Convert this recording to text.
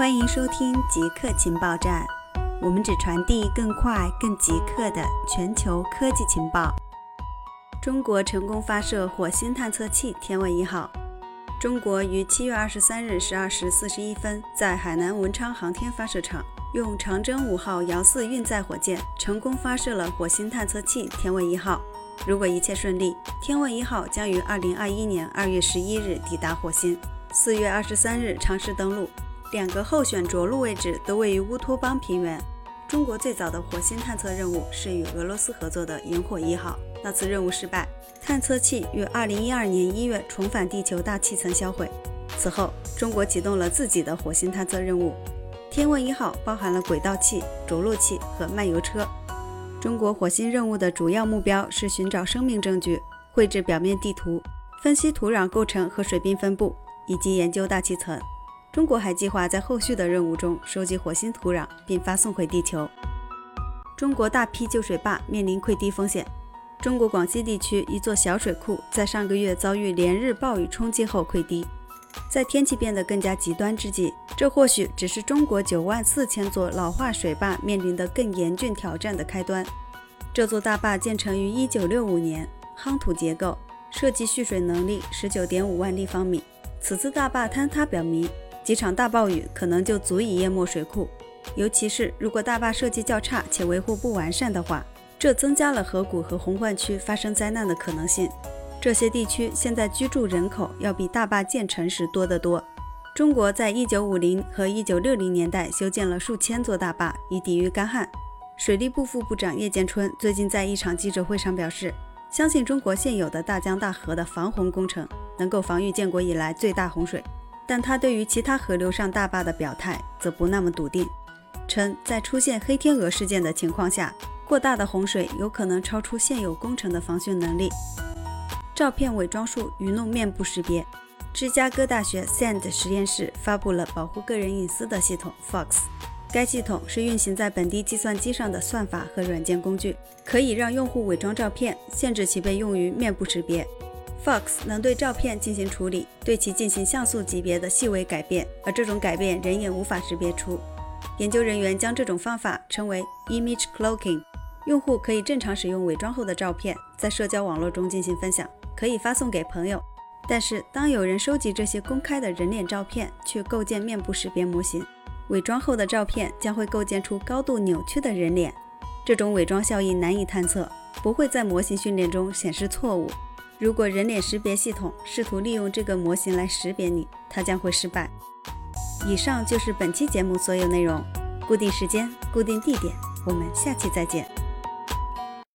欢迎收听极客情报站，我们只传递更快、更极客的全球科技情报。中国成功发射火星探测器天问一号。中国于7月23日12时41分在海南文昌航天发射场，用长征5号遥4运载火箭成功发射了火星探测器天问一号。如果一切顺利，天问一号将于2021年2月11日抵达火星，4月23日尝试登陆。2个候选着陆位置都位于乌托邦平原。中国最早的火星探测任务是与俄罗斯合作的萤火1号，那次任务失败，探测器于2012年1月重返地球大气层销毁。此后，中国启动了自己的火星探测任务。天问一号包含了轨道器、着陆器和漫游车。中国火星任务的主要目标是寻找生命证据，绘制表面地图，分析土壤构成和水冰分布，以及研究大气层。中国还计划在后续的任务中收集火星土壤并发送回地球。中国大批旧水坝面临溃堤风险。中国广西地区一座小水库在上个月遭遇连日暴雨冲击后溃堤。在天气变得更加极端之际，这或许只是中国94000座老化水坝面临的更严峻挑战的开端。这座大坝建成于1965年，夯土结构，涉及蓄水能力 19.5 万立方米。此次大坝坍塌表明，几场大暴雨可能就足以淹没水库，尤其是如果大坝设计较差且维护不完善的话，这增加了河谷和洪患区发生灾难的可能性。这些地区现在居住人口要比大坝建成时多得多。中国在1950和1960年代修建了数千座大坝以抵御干旱。水利部副部长叶剑春最近在一场记者会上表示，相信中国现有的大江大河的防洪工程能够防御建国以来最大洪水，但他对于其他河流上大坝的表态则不那么笃定，称在出现黑天鹅事件的情况下，过大的洪水有可能超出现有工程的防汛能力。照片伪装术愚弄面部识别。芝加哥大学 SAND 实验室发布了保护个人隐私的系统 FOX， 该系统是运行在本地计算机上的算法和软件工具，可以让用户伪装照片，限制其被用于面部识别。Fawkes 能对照片进行处理，对其进行像素级别的细微改变，而这种改变人眼无法识别出。研究人员将这种方法称为 Image Cloaking， 用户可以正常使用伪装后的照片，在社交网络中进行分享，可以发送给朋友。但是当有人收集这些公开的人脸照片去构建面部识别模型，伪装后的照片将会构建出高度扭曲的人脸。这种伪装效应难以探测，不会在模型训练中显示错误。如果人脸识别系统试图利用这个模型来识别你，它将会失败。以上就是本期节目所有内容，固定时间，固定地点，我们下期再见。